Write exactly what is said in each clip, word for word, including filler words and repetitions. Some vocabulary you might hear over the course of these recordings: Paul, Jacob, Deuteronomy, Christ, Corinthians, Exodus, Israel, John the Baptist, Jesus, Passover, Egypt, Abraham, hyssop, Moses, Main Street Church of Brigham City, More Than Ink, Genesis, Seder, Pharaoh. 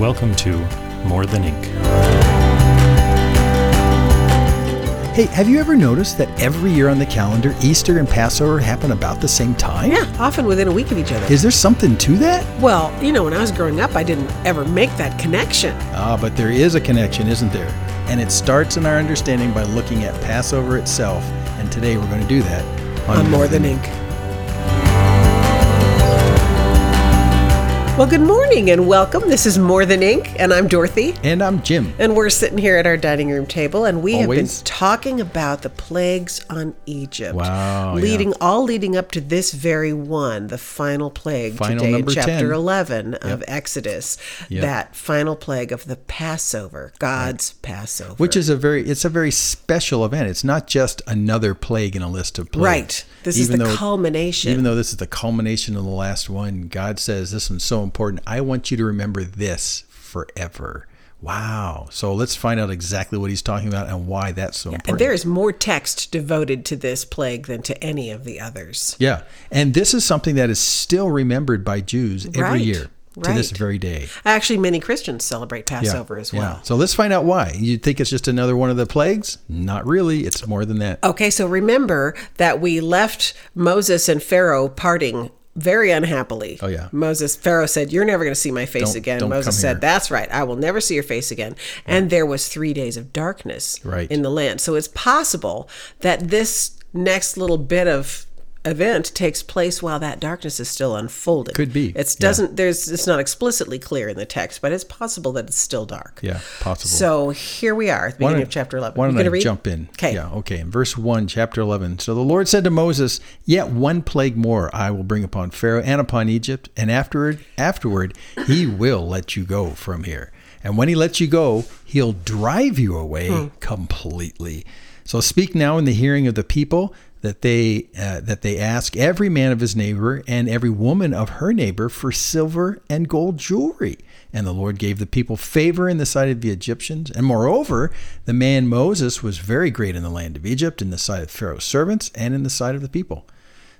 Welcome to More Than Ink. Hey, have you ever noticed that every year on the calendar, Easter and Passover happen about the same time? Yeah, often within a week of each other. Is there something to that? Well, you know, when I was growing up, I didn't ever make that connection. Ah, but there is a connection, isn't there? And it starts in our understanding by looking at Passover itself. And today we're going to do that on, on More Than Ink. Well, good morning and welcome. This is More Than Ink, and I'm Dorothy. And I'm Jim. And we're sitting here at our dining room table, and we Always. have been talking about the plagues on Egypt. Wow. Leading yeah. All leading up to this very one, the final plague final today, chapter ten. eleven yep. of Exodus. Yep. That final plague of the Passover, God's right. Passover. Which is a very, it's a very special event. It's not just another plague in a list of plagues. Right. This even is the though, culmination. Even though this is the culmination of the last one, God says this one's so important. I want you to remember this forever. Wow. So let's find out exactly what he's talking about and why that's so yeah, important. And there is more text devoted to this plague than to any of the others. Yeah. And this is something that is still remembered by Jews every right. year. Right. To this very day. Actually, many Christians celebrate Passover yeah, as well. Yeah. So let's find out why. You'd think it's just another one of the plagues? Not really. It's more than that. Okay, so remember that we left Moses and Pharaoh parting very unhappily. Oh, yeah. Moses, Pharaoh said, "You're never going to see my face don't, again." Don't Moses said, "That's right. I will never see your face again." Yeah. And there was three days of darkness right. in the land. So it's possible that this next little bit of event takes place while that darkness is still unfolding. Could be. It doesn't. Yeah. There's. It's not explicitly clear in the text, but it's possible that it's still dark. Yeah, possible. So here we are at the beginning of chapter eleven. Why don't I read? jump in? Okay. Yeah. Okay. In verse one, chapter eleven. So the Lord said to Moses, "Yet one plague more I will bring upon Pharaoh and upon Egypt, and afterward, afterward, he will let you go from here. And when he lets you go, he'll drive you away hmm. completely. So speak now in the hearing of the people." That they uh, that they ask every man of his neighbor and every woman of her neighbor for silver and gold jewelry. And the Lord gave the people favor in the sight of the Egyptians. And moreover, the man Moses was very great in the land of Egypt, in the sight of Pharaoh's servants, and in the sight of the people.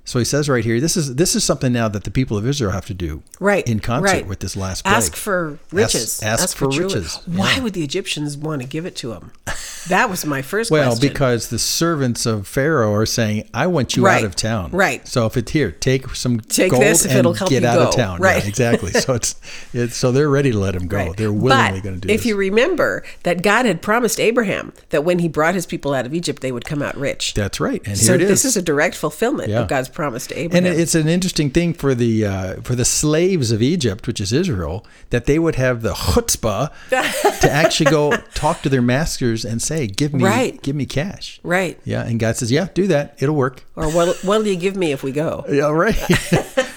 So he says right here, this is this is something now that the people of Israel have to do right, in concert right. with this last plague. Ask for riches. Ask, ask, ask for, for riches. Yeah. Why would the Egyptians want to give it to them? That was my first well, question. Well, because the servants of Pharaoh are saying, "I want you right. out of town." Right. So if it's here, take some take gold this if and it'll help get you out go. Of town. Right. Yeah, exactly. So it's, it's so they're ready to let him go. Right. They're willingly going to do it. If this. You remember that God had promised Abraham that when he brought his people out of Egypt, they would come out rich. That's right. And so here it is. So this is a direct fulfillment yeah. of God's promised to Abraham. And it's an interesting thing for the uh, for the slaves of Egypt, which is Israel, that they would have the chutzpah to actually go talk to their masters and say, "Give me, right. give me cash." Right. Yeah. And God says, "Yeah, do that. It'll work." Or "What will you give me if we go?" Yeah. Right.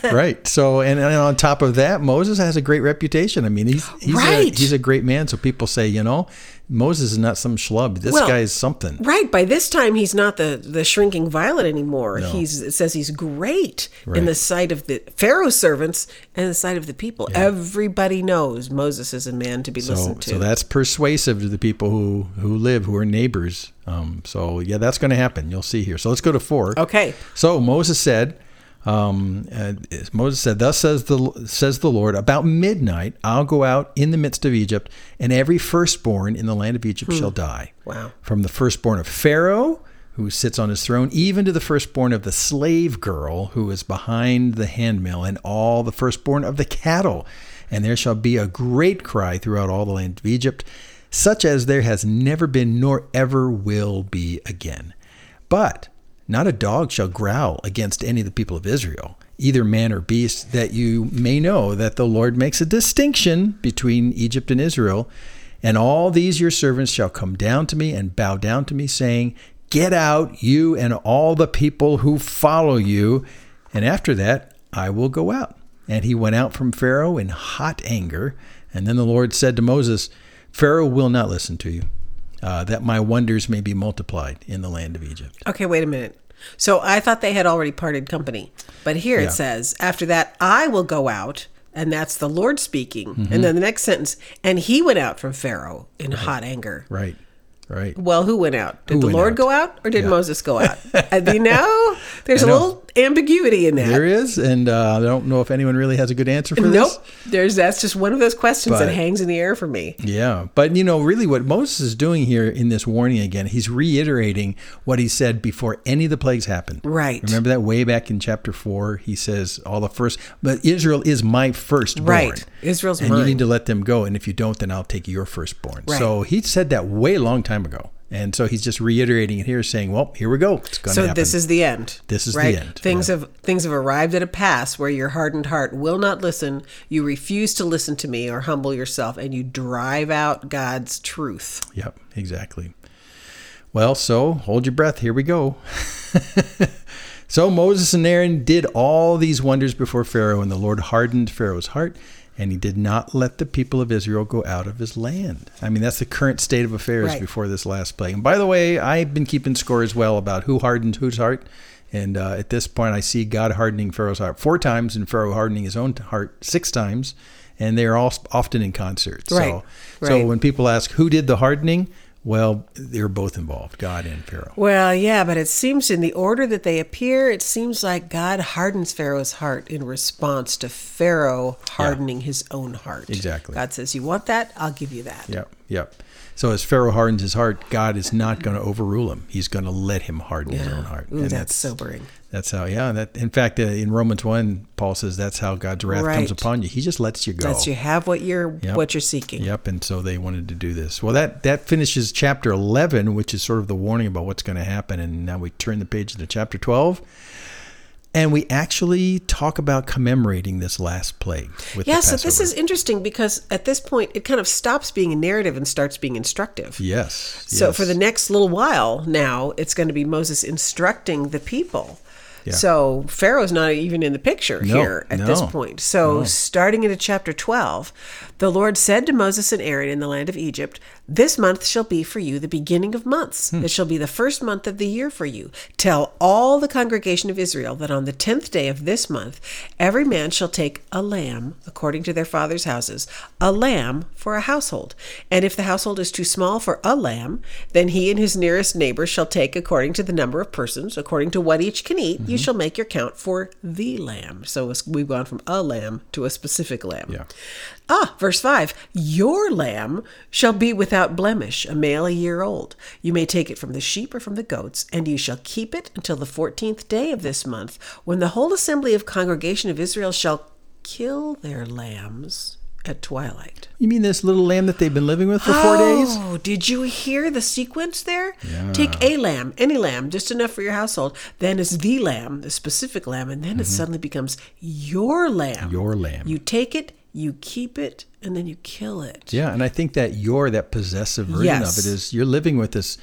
Right. So, and, and on top of that, Moses has a great reputation. I mean, he's he's, right. a, he's a great man. So people say, you know, Moses is not some schlub. This well, guy is something. Right. By this time, he's not the, the shrinking violet anymore. No. He's It says he's great right. in the sight of the Pharaoh's servants and the sight of the people. Yeah. Everybody knows Moses is a man to be so, listened to. So that's persuasive to the people who, who live, who are neighbors. Um, so, yeah, that's going to happen. You'll see here. So let's go to four. Okay. So Moses said... Um, uh, Moses said, "Thus says the says the Lord, about midnight I'll go out in the midst of Egypt, and every firstborn in the land of Egypt hmm. shall die. Wow! From the firstborn of Pharaoh, who sits on his throne, even to the firstborn of the slave girl who is behind the handmill, and all the firstborn of the cattle. And there shall be a great cry throughout all the land of Egypt, such as there has never been nor ever will be again. But not a dog shall growl against any of the people of Israel, either man or beast, that you may know that the Lord makes a distinction between Egypt and Israel. And all these your servants shall come down to me and bow down to me, saying, 'Get out, you and all the people who follow you.' And after that, I will go out." And he went out from Pharaoh in hot anger, And then the Lord said to Moses, Pharaoh will not listen to you, uh, that my wonders may be multiplied in the land of Egypt. Okay, wait a minute. So I thought they had already parted company. But here yeah. it says, after that, I will go out. And that's the Lord speaking. Mm-hmm. And then the next sentence, and he went out from Pharaoh in right. hot anger. Right. Right. Well, who went out? Did who the Lord out? go out, or did yeah. Moses go out? And you know, there's know. a little ambiguity in that. There is, and uh, I don't know if anyone really has a good answer for nope. this. Nope. There's that's just one of those questions but, that hangs in the air for me. Yeah, but you know, really, what Moses is doing here in this warning again, he's reiterating what he said before any of the plagues happened. Right. Remember that way back in chapter four, he says, "All the first, but Israel is my firstborn. Right. Israel's and mine. You need to let them go, and if you don't, then I'll take your firstborn." Right. So he said that way long time ago. And so he's just reiterating it here, saying, well, here we go. It's going to happen. So this is the end. This is right? the end. Things yeah. have things have arrived at a pass where your hardened heart will not listen. You refuse to listen to me or humble yourself, and you drive out God's truth. Yep, exactly. Well, so hold your breath. Here we go. So Moses and Aaron did all these wonders before Pharaoh, and the Lord hardened Pharaoh's heart. And he did not let the people of Israel go out of his land. I mean, that's the current state of affairs right. before this last plague. And by the way, I've been keeping score as well about who hardened whose heart. And uh, at this point, I see God hardening Pharaoh's heart four times and Pharaoh hardening his own heart six times. And they are all often in concert. Right. So, right. so when people ask who did the hardening, well, they're both involved, God and Pharaoh. Well, yeah, but it seems in the order that they appear, it seems like God hardens Pharaoh's heart in response to Pharaoh hardening yeah. his own heart. Exactly. God says, you want that? I'll give you that. Yep, yep. So as Pharaoh hardens his heart, God is not going to overrule him. He's going to let him harden yeah. his own heart. Ooh, and that's, that's sobering. That's how, yeah. That, in fact, uh, in Romans one, Paul says that's how God's wrath right. comes upon you. He just lets you go. Lets you have what you're yep. what you're seeking. Yep, and so they wanted to do this. Well, that, that finishes chapter eleven, which is sort of the warning about what's going to happen. And now we turn the page into chapter twelve. And we actually talk about commemorating this last plague with yeah, the Passover. Yeah, so this is interesting because at this point, it kind of stops being a narrative and starts being instructive. Yes. So yes. for the next little while now, it's going to be Moses instructing the people. Yeah. So Pharaoh's not even in the picture no, here at no, this point. So no. starting into chapter twelve, the Lord said to Moses and Aaron in the land of Egypt, this month shall be for you the beginning of months. Hmm. It shall be the first month of the year for you. Tell all the congregation of Israel that on the tenth day of this month, every man shall take a lamb according to their father's houses, a lamb for a household. And if the household is too small for a lamb, then he and his nearest neighbor shall take according to the number of persons, according to what each can eat. Mm-hmm. You shall make your count for the lamb. So we've gone from a lamb to a specific lamb. Yeah. Ah, verse five, your lamb shall be without blemish, a male a year old. You may take it from the sheep or from the goats, and you shall keep it until the fourteenth day of this month, when the whole assembly of congregation of Israel shall kill their lambs at twilight. You mean this little lamb that they've been living with for oh, four days? Oh, did you hear the sequence there? Yeah. Take a lamb, any lamb, just enough for your household. Then it's the lamb, the specific lamb, and then mm-hmm. it suddenly becomes your lamb. Your lamb. You take it, you keep it, and then you kill it. Yeah, and I think that your, that possessive version yes. of it is you're living with this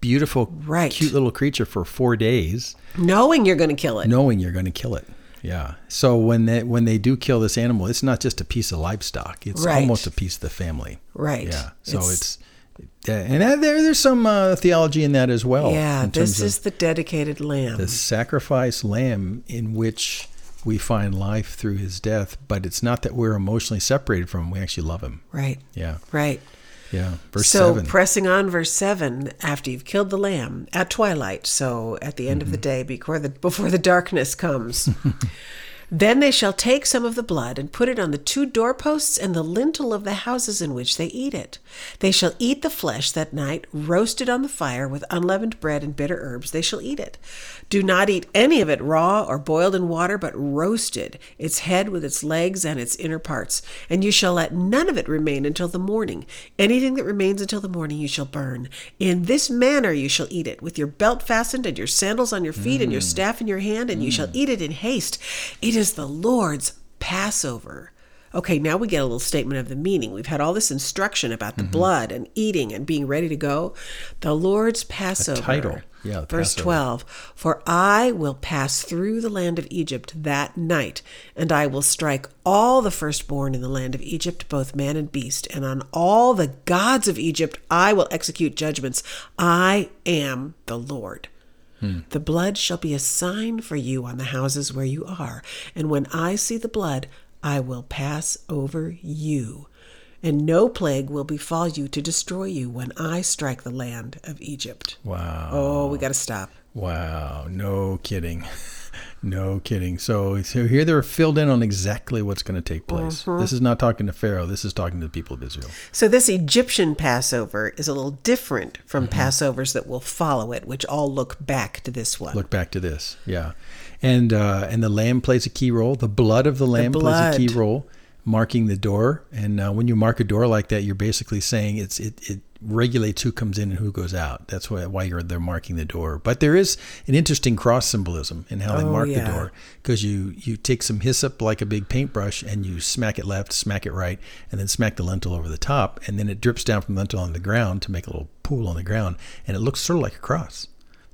beautiful, right. cute little creature for four days. Knowing you're going to kill it. Knowing you're going to kill it. Yeah. So when they when they do kill this animal, it's not just a piece of livestock. It's right. almost a piece of the family. Right. Yeah. So it's, it's and there there's some uh, theology in that as well. Yeah. This is the dedicated lamb. The sacrifice lamb in which we find life through his death, but it's not that we're emotionally separated from him. We actually love him. Right. Yeah. Right. Yeah, verse so seven. So pressing on verse seven, after you've killed the lamb at twilight, so at the end mm-hmm. of the day before the, before the darkness comes, then they shall take some of the blood and put it on the two doorposts and the lintel of the houses in which they eat it. They shall eat the flesh that night, roasted on the fire with unleavened bread and bitter herbs. They shall eat it. Do not eat any of it raw or boiled in water, but roasted, its head with its legs and its inner parts. And you shall let none of it remain until the morning. Anything that remains until the morning you shall burn. In this manner you shall eat it, with your belt fastened and your sandals on your feet mm. and your staff in your hand, and mm. you shall eat it in haste. It is the Lord's Passover. okay, now we get a little statement of the meaning. We've had all this instruction about the mm-hmm. blood and eating and being ready to go. The Lord's Passover. The title. Yeah, the verse Passover. twelve, for I will pass through the land of Egypt that night, and I will strike all the firstborn in the land of Egypt, both man and beast, and on all the gods of Egypt I will execute judgments. I am the Lord. Hmm. The blood shall be a sign for you on the houses where you are, and when I see the blood, I will pass over you, and no plague will befall you to destroy you when I strike the land of Egypt. Wow. Oh, we got to stop. Wow. No kidding. No kidding. So, so here they're filled in on exactly what's going to take place. Mm-hmm. This is not talking to Pharaoh. This is talking to the people of Israel. So this Egyptian Passover is a little different from mm-hmm. Passovers that will follow it, which all look back to this one. Look back to this. Yeah. And, uh, and the lamb plays a key role. The blood of the lamb the plays a key role. Marking the door, and uh, when you mark a door like that, you're basically saying it's it, it regulates who comes in and who goes out. That's why why you're they're marking the door. But there is an interesting cross symbolism in how oh, they mark yeah. the door, because you you take some hyssop like a big paintbrush and you smack it left, smack it right, and then smack the lentil over the top, and then it drips down from the lentil on the ground to make a little pool on the ground, and it looks sort of like a cross.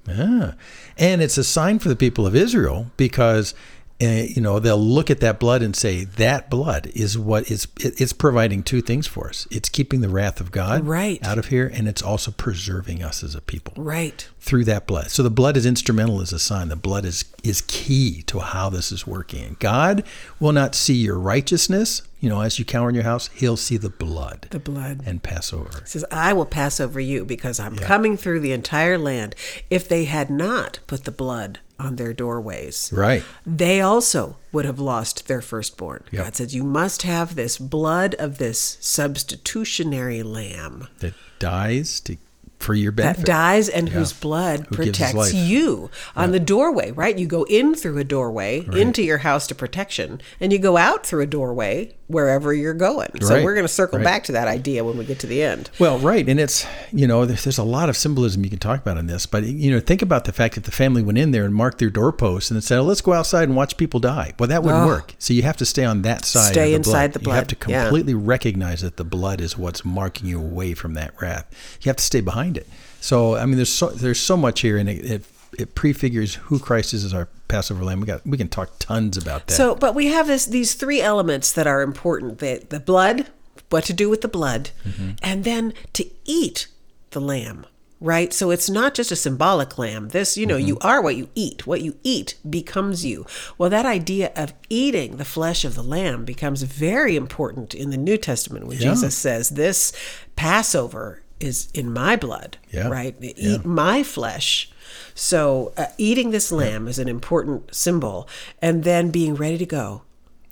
Yeah, and it's a sign for the people of Israel because. And, you know, they'll look at that blood and say, that blood is what is, it's providing two things for us. It's keeping the wrath of God right. out of here, and it's also preserving us as a people. Right. Through that blood. So the blood is instrumental as a sign. The blood is, is key to how this is working. God will not see your righteousness, you know, as you cower in your house. He'll see the blood. The blood. And pass over. It says, I will pass over you because I'm yeah. coming through the entire land. If they had not put the blood on their doorways. Right. They also would have lost their firstborn. Yep. God says, you must have this blood of this substitutionary lamb. That dies to, for your benefit. That dies and yeah. whose blood Who protects you on yeah. the doorway, right? You go in through a doorway right. into your house to protection, and you go out through a doorway wherever you're going. So right. we're going to circle right. back to that idea when we get to the end. Well, right. And it's, you know, there's, there's a lot of symbolism you can talk about in this, but, you know, think about the fact that the family went in there and marked their doorposts and said, oh, let's go outside and watch people die. Well, that wouldn't oh. work. So you have to stay on that side. Stay of the inside blood. the blood. You have to completely yeah. recognize that the blood is what's marking you away from that wrath. You have to stay behind it. So, I mean, there's so, there's so much here, and it, it It prefigures who Christ is as our Passover lamb. We got we can talk tons about that. So, but we have this these three elements that are important: the the blood, what to do with the blood, mm-hmm. and then to eat the lamb. Right? So it's not just a symbolic lamb. This, you know, mm-hmm. you are what you eat. What you eat becomes you. Well, that idea of eating the flesh of the lamb becomes very important in the New Testament when yeah. Jesus says, "This Passover is in my blood." Yeah. Right? Eat yeah. my flesh. So uh, eating this lamb yeah. is an important symbol, and then being ready to go.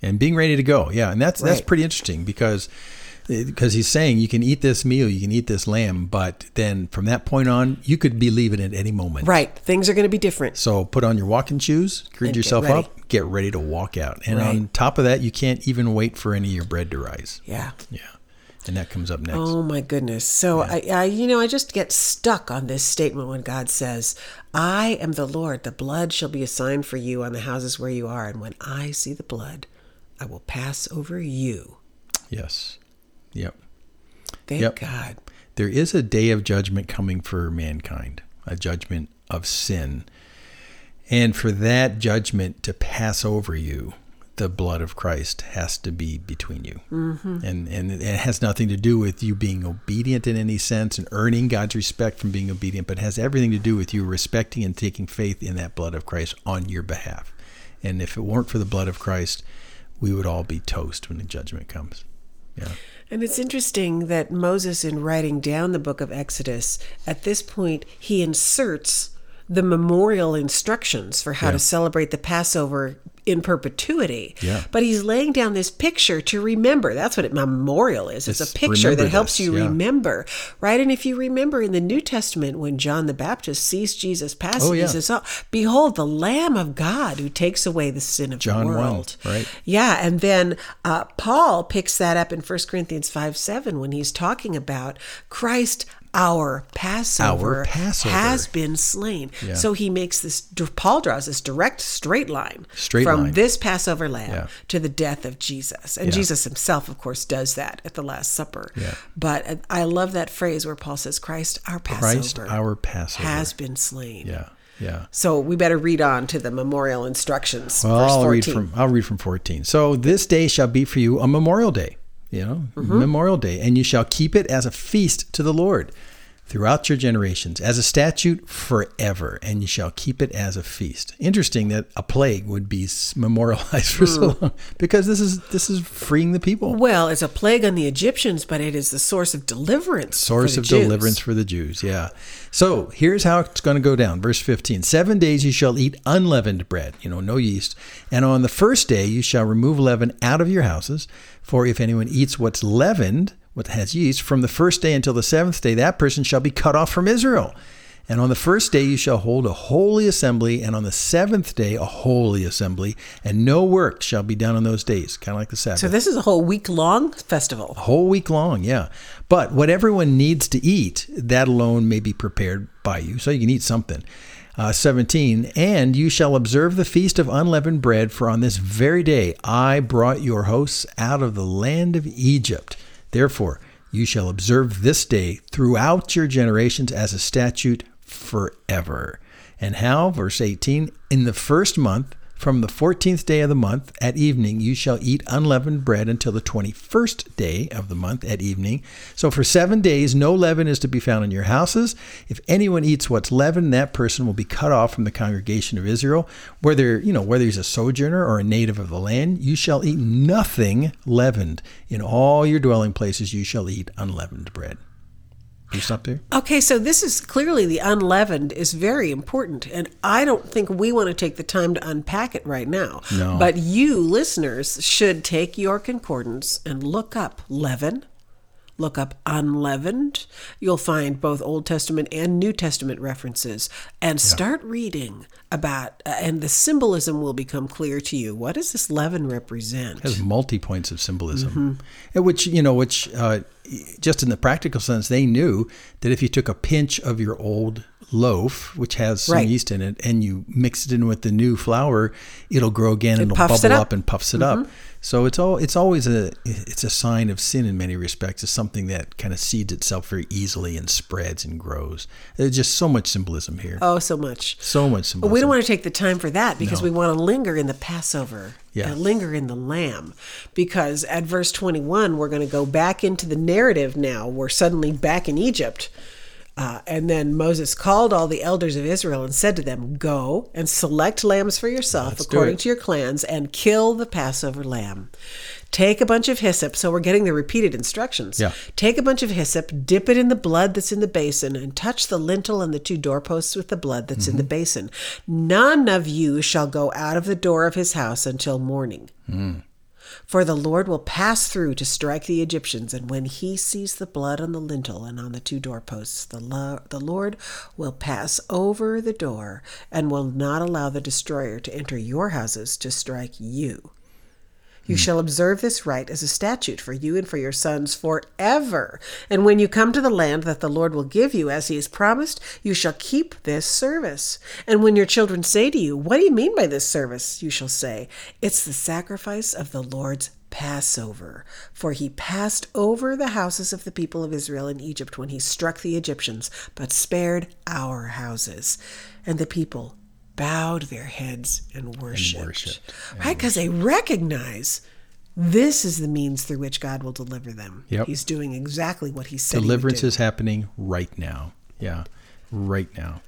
And being ready to go, yeah. And that's right. that's pretty interesting because because he's saying you can eat this meal, you can eat this lamb, but then from that point on, you could be leaving at any moment. Right. Things are going to be different. So put on your walking shoes, grid yourself ready. up, get ready to walk out. And right. on top of that, you can't even wait for any of your bread to rise. Yeah. Yeah. And that comes up next. Oh, my goodness. So, yeah. I, I, you know, I just get stuck on this statement when God says, I am the Lord. The blood shall be a sign for you on the houses where you are. And when I see the blood, I will pass over you. Yes. Yep. Thank yep. God. There is a day of judgment coming for mankind, a judgment of sin. And for that judgment to pass over you, the blood of Christ has to be between you. Mm-hmm. And, and it has nothing to do with you being obedient in any sense and earning God's respect from being obedient, but it has everything to do with you respecting and taking faith in that blood of Christ on your behalf. And if it weren't for the blood of Christ, we would all be toast when the judgment comes. Yeah. And it's interesting that Moses, in writing down the book of Exodus, at this point, he inserts the memorial instructions for how yeah. to celebrate the Passover in perpetuity. Yeah. But he's laying down this picture to remember. That's what a memorial is. It's, it's a picture that helps this. you yeah. remember, right? And if you remember in the New Testament, when John the Baptist sees Jesus pass, oh, yeah. he says, oh, behold, the Lamb of God who takes away the sin of John the world. John right? Yeah. And then uh, Paul picks that up in First Corinthians five seven when he's talking about Christ Our Passover, Our Passover has been slain. Yeah. So he makes this, Paul draws this direct straight line straight from line. this Passover lamb yeah. to the death of Jesus. And yeah. Jesus himself, of course, does that at the Last Supper. Yeah. But I love that phrase where Paul says, Christ, our Passover, Christ, our Passover. has been slain. Yeah. Yeah. So we better read on to the memorial instructions. Well, verse I'll, read from, I'll read from fourteen. So this day shall be for you a memorial day. You know, mm-hmm. Memorial Day, and you shall keep it as a feast to the Lord throughout your generations, as a statute forever, and you shall keep it as a feast. Interesting that a plague would be memorialized for mm. so long, because this is this is freeing the people. Well, it's a plague on the Egyptians, but it is the source of deliverance. Source of deliverance for the Jews, yeah. So here's how it's going to go down. Verse fifteen, seven days you shall eat unleavened bread, you know, no yeast. And on the first day you shall remove leaven out of your houses. For if anyone eats what's leavened, what has yeast, from the first day until the seventh day, that person shall be cut off from Israel. And on the first day you shall hold a holy assembly, and on the seventh day a holy assembly, and no work shall be done on those days, kind of like the Sabbath. So this is a whole week-long festival. A whole week long, yeah. But what everyone needs to eat, that alone may be prepared by you, so you can eat something. Uh, seventeen, and you shall observe the feast of unleavened bread, for on this very day I brought your hosts out of the land of Egypt. Therefore, you shall observe this day throughout your generations as a statute forever. And how? Verse eighteen, in the first month, from the fourteenth day of the month at evening, you shall eat unleavened bread until the twenty-first day of the month at evening. So for seven days, no leaven is to be found in your houses. If anyone eats what's leavened, that person will be cut off from the congregation of Israel. Whether, you know, whether he's a sojourner or a native of the land, you shall eat nothing leavened. In all your dwelling places, you shall eat unleavened bread. You stop there? Okay, so this is clearly the unleavened is very important, and I don't think we want to take the time to unpack it right now. No. But you, listeners, should take your concordance and look up leaven, look up unleavened. You'll find both Old Testament and New Testament references, and yeah. start reading about, uh, and the symbolism will become clear to you. What does this leaven represent? It has multi points of symbolism, mm-hmm. which, you know, which... Uh, just in the practical sense, they knew that if you took a pinch of your old loaf, which has some right. yeast in it, and you mix it in with the new flour, it'll grow again it and it'll bubble it up. up and puffs it mm-hmm. up. So it's all it's always a it's a sign of sin in many respects. It's something that kind of seeds itself very easily and spreads and grows. There's just so much symbolism here. Oh, so much. So much symbolism. But we don't want to take the time for that because no. we want to linger in the Passover. Yeah. Linger in the lamb, because at verse twenty-one, we're going to go back into the narrative now. We're suddenly back in Egypt. Uh, and then Moses called all the elders of Israel and said to them, go and select lambs for yourself Let's according to your clans and kill the Passover lamb. Take a bunch of hyssop. So we're getting the repeated instructions. Yeah. Take a bunch of hyssop, dip it in the blood that's in the basin, and touch the lintel and the two doorposts with the blood that's mm-hmm. in the basin. None of you shall go out of the door of his house until morning. Mm. For the Lord will pass through to strike the Egyptians, and when he sees the blood on the lintel and on the two doorposts, the, lo- the Lord will pass over the door and will not allow the destroyer to enter your houses to strike you. You hmm. shall observe this rite as a statute for you and for your sons forever. And when you come to the land that the Lord will give you, as he has promised, you shall keep this service. And when your children say to you, what do you mean by this service? You shall say, it's the sacrifice of the Lord's Passover. For he passed over the houses of the people of Israel in Egypt when he struck the Egyptians, but spared our houses. And the people bowed their heads and worshipped. And worshipped. And right? Because they recognize this is the means through which God will deliver them. Yep. He's doing exactly what he said. Deliverance he would do. Is happening right now. Yeah. Right now.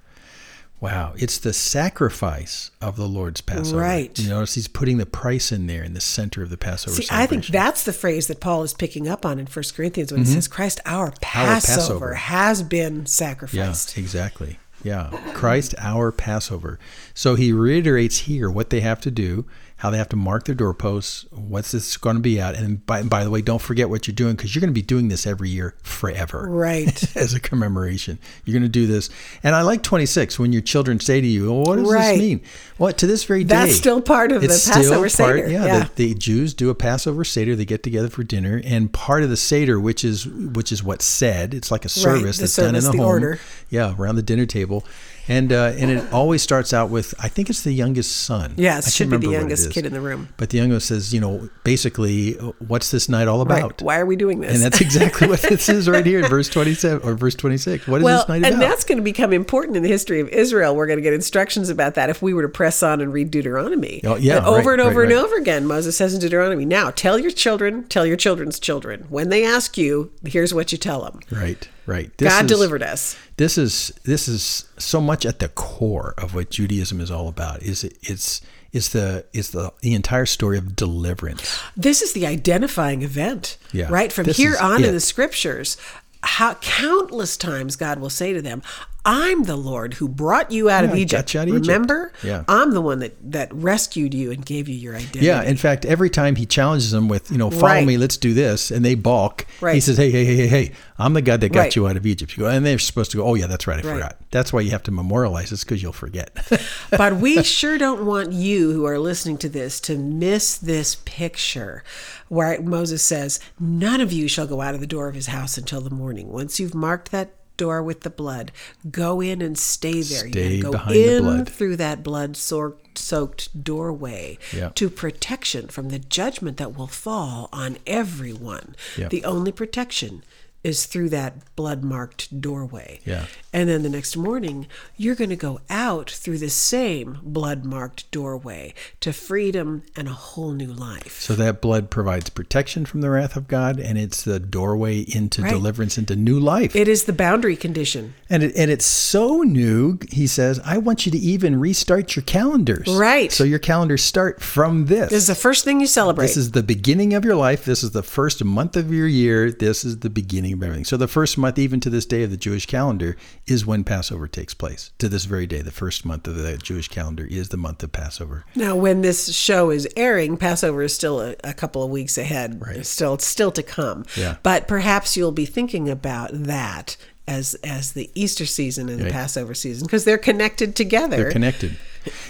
Wow. It's the sacrifice of the Lord's Passover. Right. You notice he's putting the price in there in the center of the Passover See, celebration. I think that's the phrase that Paul is picking up on in First Corinthians when mm-hmm. it says, Christ, our Passover, our Passover has been sacrificed. Yeah, exactly. Yeah, Christ, our Passover. So he reiterates here what they have to do, how they have to mark their doorposts, what's this going to be at. And by, by the way, don't forget what you're doing, because you're going to be doing this every year forever. Right. As a commemoration. You're going to do this. And I like twenty-six, when your children say to you, well, what does right. this mean? Well, to this very day. That's still part of the Passover part, Seder. Yeah, yeah. The, the Jews do a Passover Seder. They get together for dinner. And part of the Seder, which is which is what's said, it's like a service right, that's service, done in the, the home. Order. Yeah, around the dinner table. And uh, and it always starts out with, I think it's the youngest son. Yeah, it I should be the youngest kid in the room. But the youngest says, you know, basically, what's this night all about? Right. Why are we doing this? And that's exactly what this is right here in verse twenty-seven or verse twenty-six. What is well, this night about? And that's going to become important in the history of Israel. We're going to get instructions about that if we were to press on and read Deuteronomy. Oh, yeah, and over right, and over right, and right. over again, Moses says in Deuteronomy, now tell your children, tell your children's children. When they ask you, here's what you tell them. Right. Right. This God is, delivered us. This is this is so much at the core of what Judaism is all about. Is it, it's it's the it's the, the entire story of deliverance. This is the identifying event, yeah. right? From this here on it. In the scriptures, how countless times God will say to them, I'm the Lord who brought you out yeah, of Egypt. Out of Remember? Egypt. Yeah. I'm the one that, that rescued you and gave you your identity. Yeah. In fact, every time he challenges them with, you know, follow right. me, let's do this. And they balk. Right. He says, hey, hey, hey, hey, hey, I'm the God that got right. you out of Egypt. You go, and they're supposed to go, oh, yeah, that's right. I right. forgot. That's why you have to memorialize this, because you'll forget. But we sure don't want you who are listening to this to miss this picture where Moses says, none of you shall go out of the door of his house until the morning. Once you've marked that door with the blood, go in and stay there. Stay you go behind in the blood. Through that blood soaked doorway yeah. to protection from the judgment that will fall on everyone. Yeah. The only protection is through that blood marked doorway. Yeah. And then the next morning, you're going to go out through the same blood marked doorway to freedom and a whole new life. So that blood provides protection from the wrath of God, and it's the doorway into right. deliverance, into new life. It is the boundary condition. And it, and it's so new, he says, I want you to even restart your calendars. Right. So your calendars start from this. This is the first thing you celebrate. This is the beginning of your life. This is the first month of your year. This is the beginning of everything. So the first month, even to this day of the Jewish calendar, is when Passover takes place. To this very day, the first month of the Jewish calendar is the month of Passover. Now, when this show is airing, Passover is still a, a couple of weeks ahead. Right. It's still, it's still to come. Yeah. But perhaps you'll be thinking about that as as the Easter season and right. the Passover season, because they're connected together. They're connected.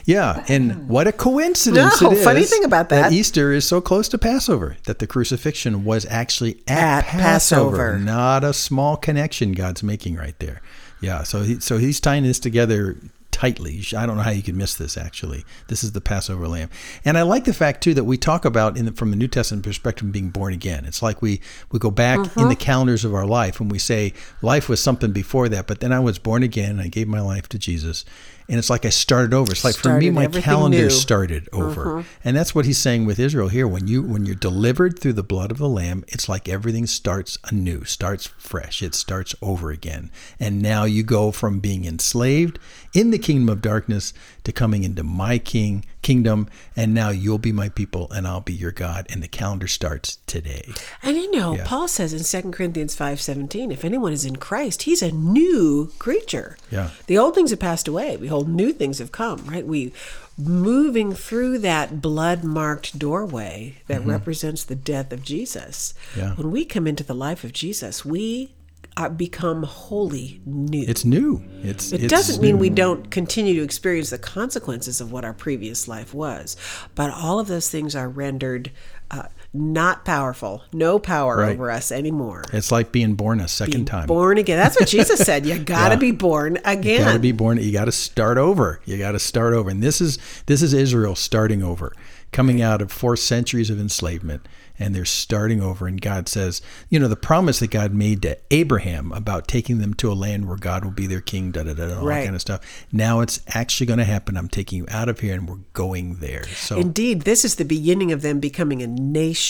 Yeah, and what a coincidence no, it is. Funny thing about that. that. Easter is so close to Passover, that the crucifixion was actually at, at Passover. Passover. Not a small connection God's making right there. Yeah, so he, so he's tying this together tightly. I don't know how you could miss this, actually. This is the Passover lamb. And I like the fact, too, that we talk about in the, from the New Testament perspective, being born again. It's like we, we go back mm-hmm. in the calendars of our life, and we say life was something before that, but then I was born again, and I gave my life to Jesus. And it's like I started over. It's like started, for me, my calendar new. started over. Mm-hmm. And that's what he's saying with Israel here. When, you, when you're delivered through the blood of the Lamb, it's like everything starts anew, starts fresh. It starts over again. And now you go from being enslaved in the kingdom of darkness to coming into my king kingdom. And now you'll be my people and I'll be your God. And the calendar starts today. And you know, yeah. Paul says in Second Corinthians five seventeen, if anyone is in Christ, he's a new creature. Yeah. The old things have passed away. Behold, new things have come, right? We moving through that blood-marked doorway that mm-hmm. represents the death of Jesus. Yeah. When we come into the life of Jesus, we are, become wholly new. It's new. It's It it's doesn't mean new. We don't continue to experience the consequences of what our previous life was, but all of those things are rendered uh, not powerful, no power right. over us anymore. It's like being born a second being time. Born again. That's what Jesus said. You got to yeah. be born again. You got to be born. You got to start over. You got to start over. And this is this is Israel starting over, coming out of four centuries of enslavement, and they're starting over. And God says, you know, the promise that God made to Abraham about taking them to a land where God will be their king, da da da, da all right. that kind of stuff. Now it's actually going to happen. I'm taking you out of here, and we're going there. So indeed, this is the beginning of them becoming a nation.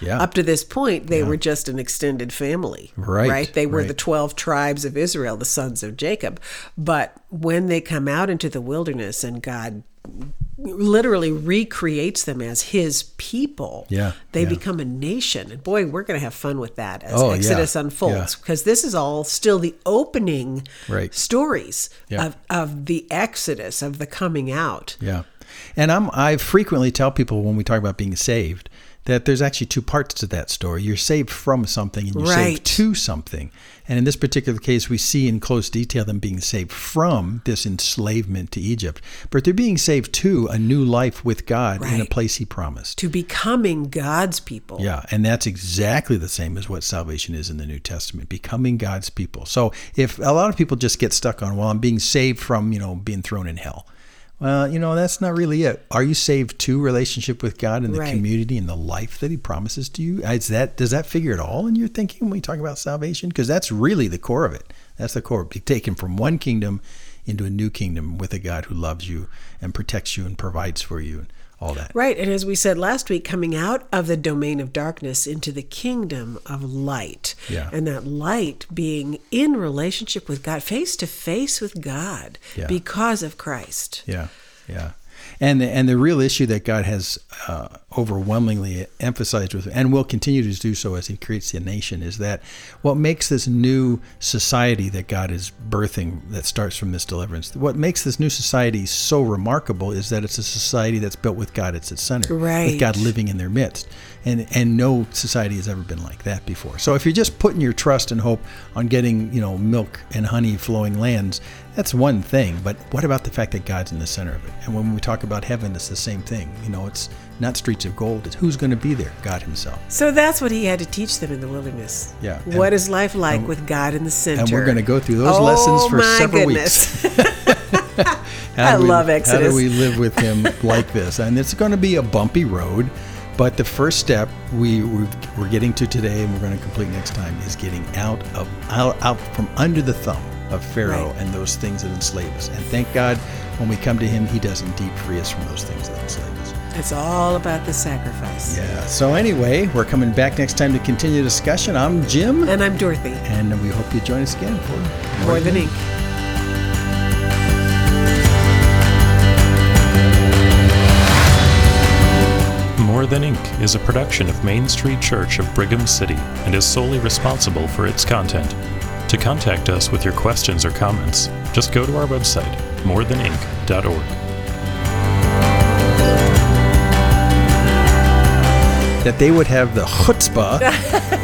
Yeah. Up to this point, they yeah. were just an extended family, right? right? They were right. the twelve tribes of Israel, the sons of Jacob. But when they come out into the wilderness and God literally recreates them as his people, yeah. they yeah. become a nation. And boy, we're going to have fun with that as oh, Exodus yeah. unfolds, yeah. because this is all still the opening right. stories yeah. of, of the Exodus, of the coming out. Yeah. And I'm, I frequently tell people when we talk about being saved that there's actually two parts to that story. You're saved from something and you're right. saved to something. And in this particular case, we see in close detail them being saved from this enslavement to Egypt. But they're being saved to a new life with God right. in a place he promised. To becoming God's people. Yeah, and that's exactly the same as what salvation is in the New Testament, becoming God's people. So if a lot of people just get stuck on, well, I'm being saved from, you know, being thrown in hell. Well, you know, that's not really it. Are you saved to relationship with God and the right. community and the life that he promises to you? Is that, does that figure at all in your thinking when we talk about salvation? Because that's really the core of it. That's the core. Be taken from one kingdom into a new kingdom with a God who loves you and protects you and provides for you and all that. Right. And as we said last week, coming out of the domain of darkness into the kingdom of light. Yeah. And that light being in relationship with God, face to face with God yeah. because of Christ. Yeah. Yeah. And the, and the real issue that God has uh, overwhelmingly emphasized with, and will continue to do so as he creates the nation, is that what makes this new society that God is birthing, that starts from this deliverance, what makes this new society so remarkable is that it's a society that's built with God at its center, right. with God living in their midst. And and no society has ever been like that before. So if you're just putting your trust and hope on getting, you know, milk and honey flowing lands, that's one thing. But what about the fact that God's in the center of it? And when we talk about heaven, it's the same thing. You know, it's not streets of gold. It's who's going to be there? God himself. So that's what he had to teach them in the wilderness. Yeah. What and, is life like and, with God in the center? And we're going to go through those oh, lessons for several goodness. weeks. I we, love Exodus. How do we live with him like this? And it's going to be a bumpy road. But the first step we, we're getting to today, and we're going to complete next time, is getting out of out, out from under the thumb of Pharaoh right. and those things that enslave us. And thank God, when we come to him, he does indeed free us from those things that enslave us. It's all about the sacrifice. Yeah. So anyway, we're coming back next time to continue the discussion. I'm Jim. And I'm Dorothy. And we hope you join us again for More Than Ink. More Than Ink is a production of Main Street Church of Brigham City and is solely responsible for its content. To contact us with your questions or comments, just go to our website, more than ink dot org. That they would have the chutzpah